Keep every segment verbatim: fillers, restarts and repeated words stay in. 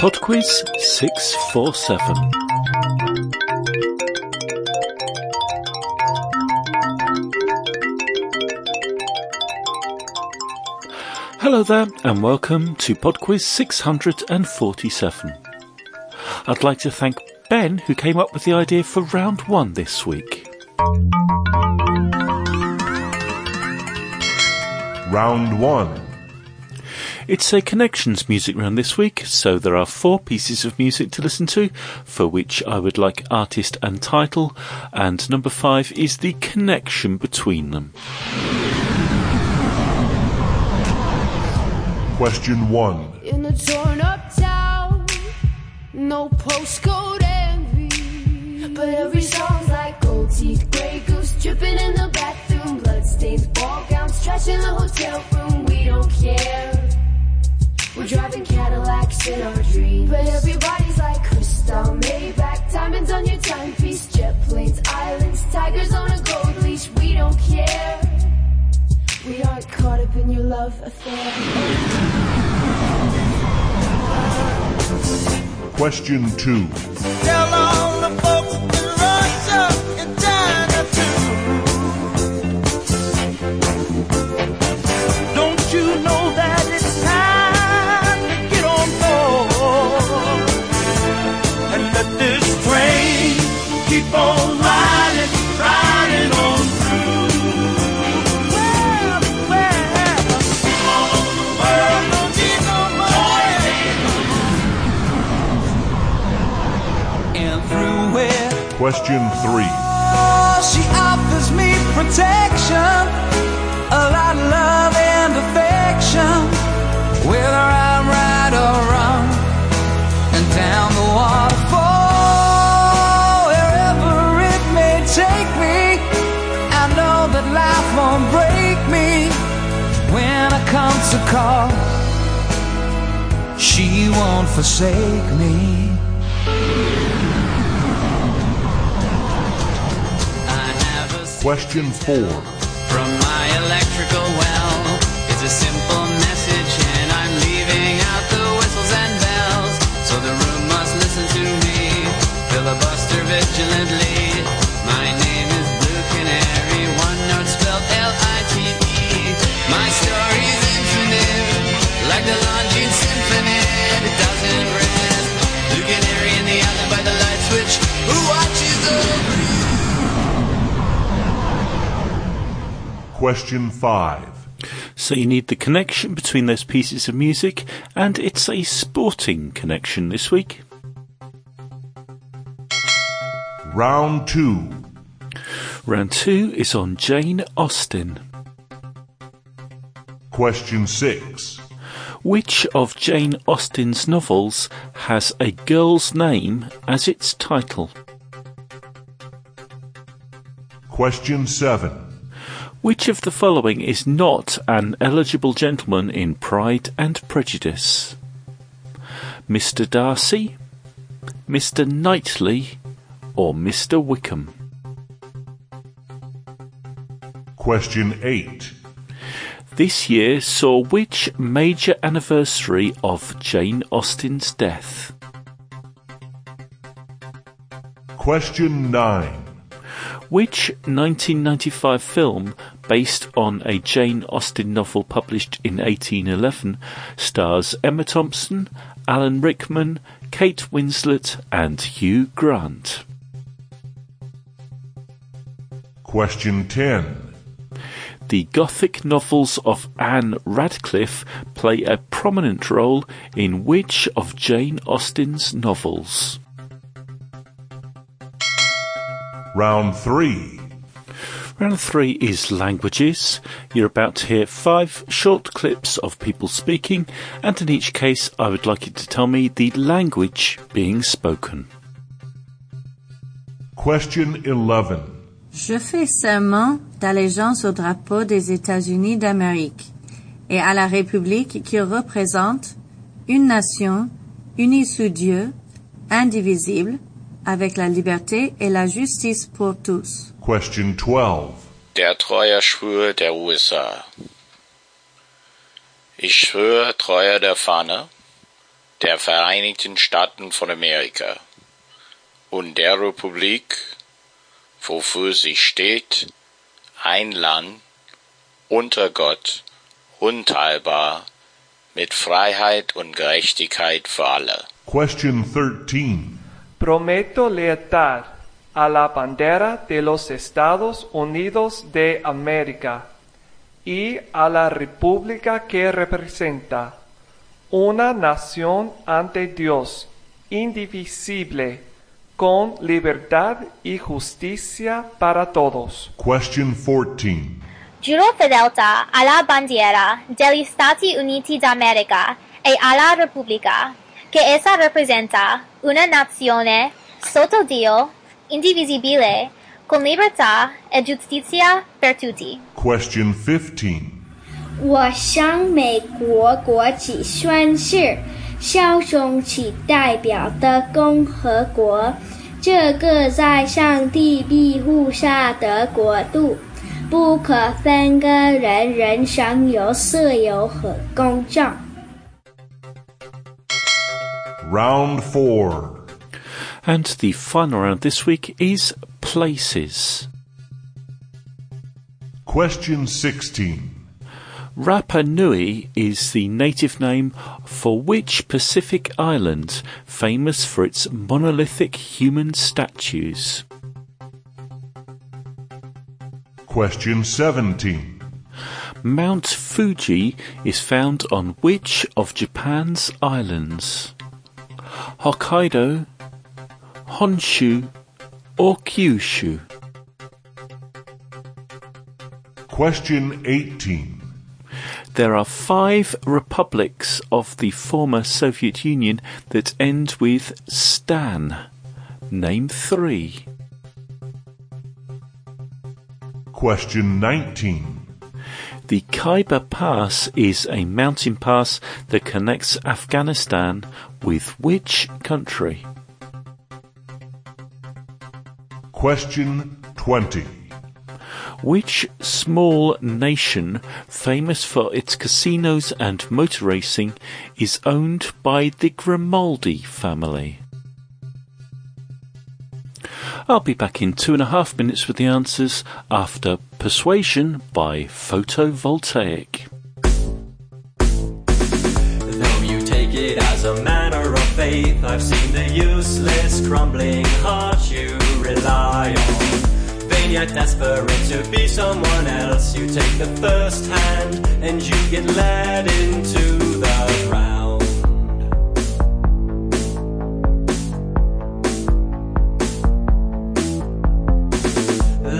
Podquiz six forty-seven. Hello there and welcome to Podquiz six forty-seven. I'd like to thank Ben who came up with the idea for round one this week. Round one. It's a connections music round this week, so there are four pieces of music to listen to, for which I would like artist and title, and number five is the connection between them. Question one. In a torn up town, no postcode envy, but every song's like gold teeth, grey goose, dripping in the bathroom, bloodstains, ball gowns, trash in the hotel room, we don't care. We're driving Cadillacs in our dreams, but everybody's like crystal, Maybach, diamonds on your timepiece, jet planes, islands, tigers on a gold leash. We don't care. We aren't caught up in your love affair. Question two. Tell all the folks to rise up and dine too. Don't you know that? Keep on riding, riding on through. Well, well. And through it. Question three. Oh, she offers me protection, a lot of love and affection, whether I'm right or wrong, and down the waterfall. Won't break me when I come to call. She won't forsake me. I have a question four. From my electrical well, it's a simple message, and I'm leaving out the whistles and bells. So the room must listen to me, filibuster vigilantly. My name is Blue Canary, one note spelled L I T E. My story's infinite, like the Longines Symphony. It doesn't rest. Blue Canary in the island by the light switch. Who watches over you? Question five. So you need the connection between those pieces of music, and it's a sporting connection this week. Round two. Round two is on Jane Austen. Question six. Which of Jane Austen's novels has a girl's name as its title? Question seven. Which of the following is not an eligible gentleman in Pride and Prejudice? Mister Darcy, Mister Knightley, or Mister Wickham? Question eight. This year saw which major anniversary of Jane Austen's death? Question nine. Which nineteen ninety-five film, based on a Jane Austen novel published in eighteen eleven, stars Emma Thompson, Alan Rickman, Kate Winslet, and Hugh Grant? Question ten. The Gothic novels of Anne Radcliffe play a prominent role in which of Jane Austen's novels? Round three. Round three is languages. You're about to hear five short clips of people speaking, and in each case I would like you to tell me the language being spoken. Question eleven. Je fais serment d'allégeance au drapeau des États-Unis d'Amérique et à la République qui représente une nation unie sous Dieu, indivisible, avec la liberté et la justice pour tous. Question twelve. Der Treueschwur der U S A. Ich schwöre Treue der Fahne, der Vereinigten Staaten von Amerika und der Republik, wofür sie steht, ein Land, unter Gott, unteilbar, mit Freiheit und Gerechtigkeit für alle. Question thirteen. Prometo lealtad a la bandera de los Estados Unidos de América y a la república que representa, una nación ante Dios, indivisible, con libertad y justicia para todos. Question fourteen. Giuro fedeltà alla bandiera degli Stati Uniti d'America e alla Repubblica, che essa rappresenta, una nazione sotto Dio, indivisibile, con libertà e giustizia per tutti. Question fifteen. 我向美国国旗宣誓，效忠其代表的共和国，这个在上帝庇护下的国度。 Round four. And the final round this week is places. Question sixteen. Rapa Nui is the native name for which Pacific island, famous for its monolithic human statues? Question seventeen. Mount Fuji is found on which of Japan's islands? Hokkaido, Honshu, or Kyushu? Question eighteen. There are five republics of the former Soviet Union that end with Stan. Name three. Question nineteen. The Khyber Pass is a mountain pass that connects Afghanistan with which country? Question twenty. Which small nation, famous for its casinos and motor racing, is owned by the Grimaldi family? I'll be back in two and a half minutes with the answers after Persuasion by Photovoltaik. Though you take it as a matter of faith, I've seen the useless crumbling heart you rely on. Vain yet desperate to be someone else, you take the first hand and you get led into the ground.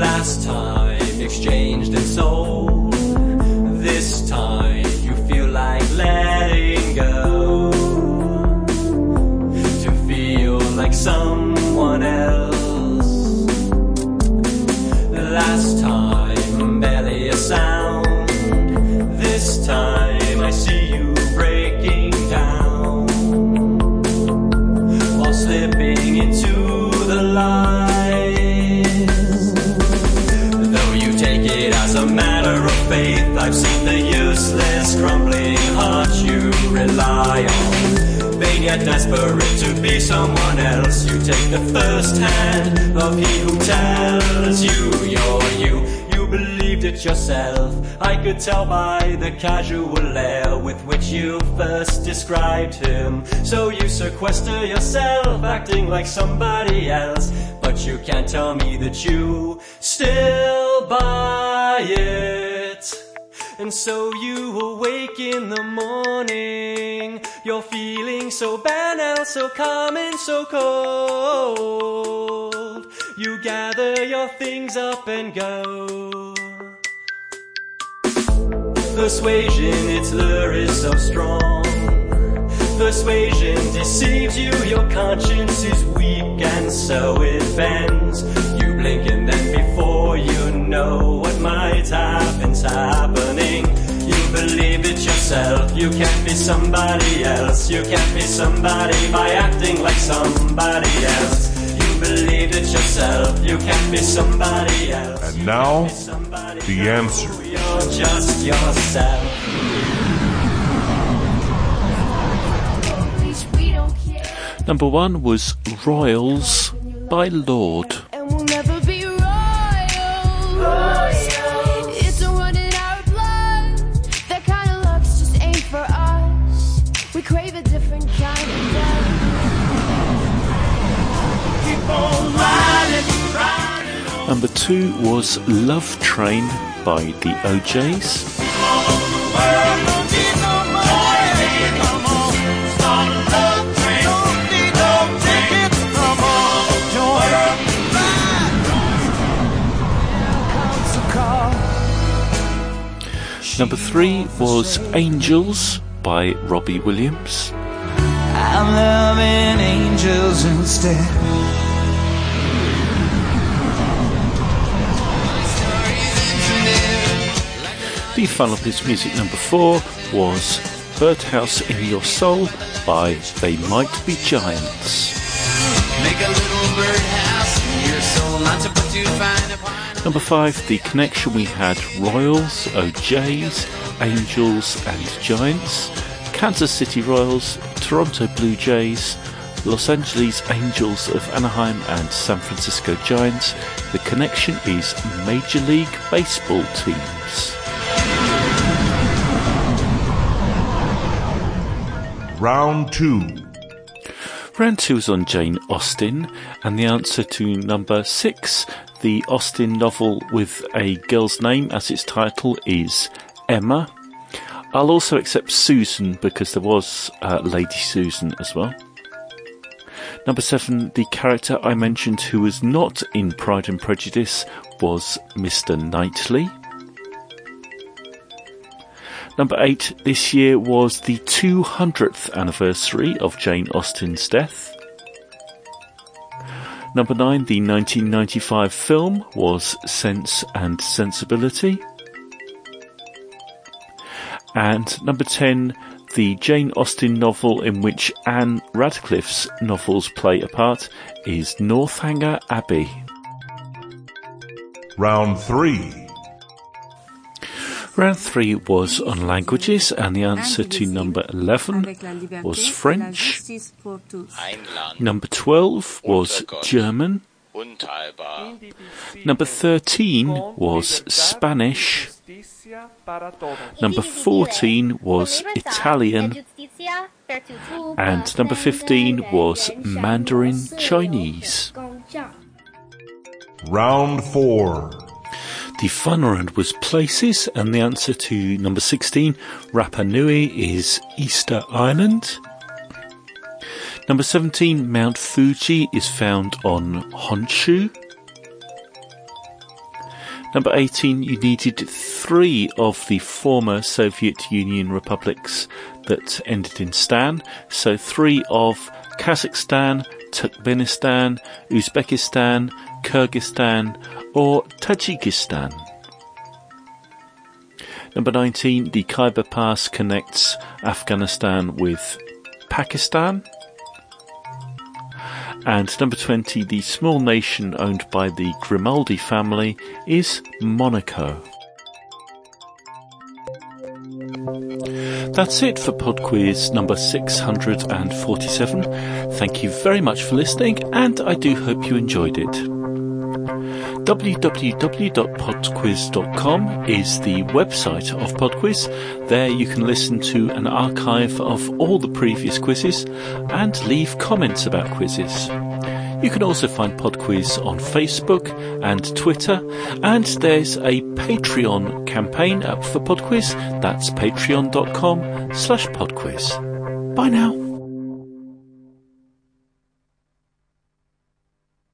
Last time exchanged and sold, this time you feel like letting go, to feel like someone else. Last time barely a sound, this time I see you breaking down, while slipping into the light. Faith, I've seen the useless crumbling heart you rely on. Vain yet desperate to be someone else, you take the first hand of he who tells you you're you. You believed it yourself, I could tell by the casual air with which you first described him. So you sequester yourself, acting like somebody else, but you can't tell me that you still buy it. And so you awake in the morning, you're feeling so banal, so common, so cold. You gather your things up and go. Persuasion, its lure is so strong. Persuasion deceives you, your conscience is weak and so it bends. You blink and then before you know what might happen's happening, you believe it yourself, you can't be somebody else, you can't be somebody by acting like somebody else. You believe it yourself, you can't be somebody else. And you now, the answer. You're just yourself. Number one was Royals by Lorde. And we'll never be royals. Royals. It's a run in our blood. That kind of love's just ain't for us. We crave a different kind of love. Keep on riding, riding on. Number two was Love Train by the O'Jays. Number three was Angels by Robbie Williams. I'm loving angels instead. The final piece of music, number four, was Birdhouse in Your Soul by They Might Be Giants. Make a little birdhouse in your soul, not to put too fine upon. Number five, the connection we had Royals, O'Jays, Angels and Giants, Kansas City Royals, Toronto Blue Jays, Los Angeles Angels of Anaheim and San Francisco Giants. The connection is Major League Baseball teams. Round two. Round two is on Jane Austen, and the answer to number six, the Austen novel with a girl's name as its title, is Emma. I'll also accept Susan because there was uh, Lady Susan as well. Number seven, the character I mentioned who was not in Pride and Prejudice was Mister Knightley. Number eight, this year was the two hundredth anniversary of Jane Austen's death. Number nine, the nineteen ninety-five film was Sense and Sensibility. And number ten, the Jane Austen novel in which Anne Radcliffe's novels play a part is Northanger Abbey. Round three. Round three was on languages, and the answer to number eleven was French. Number twelve was German. Number thirteen was Spanish. Number fourteen was Italian. And number fifteen was Mandarin Chinese. Round four. The final round was places, and the answer to number sixteen, Rapa Nui, is Easter Island. Number seventeen, Mount Fuji, is found on Honshu. Number eighteen, you needed three of the former Soviet Union republics that ended in stan, so three of Kazakhstan, Turkmenistan, Uzbekistan, Kyrgyzstan or Tajikistan. Number nineteen, the Khyber Pass connects Afghanistan with Pakistan. And number twenty, the small nation owned by the Grimaldi family is Monaco. That's it for Podquiz number six hundred forty-seven. Thank you very much for listening, and I do hope you enjoyed it. w w w dot podquiz dot com is the website of Podquiz. There you can listen to an archive of all the previous quizzes and leave comments about quizzes. You can also find Podquiz on Facebook and Twitter, and there's a Patreon campaign up for Podquiz. That's patreon dot com slash Podquiz. Bye now.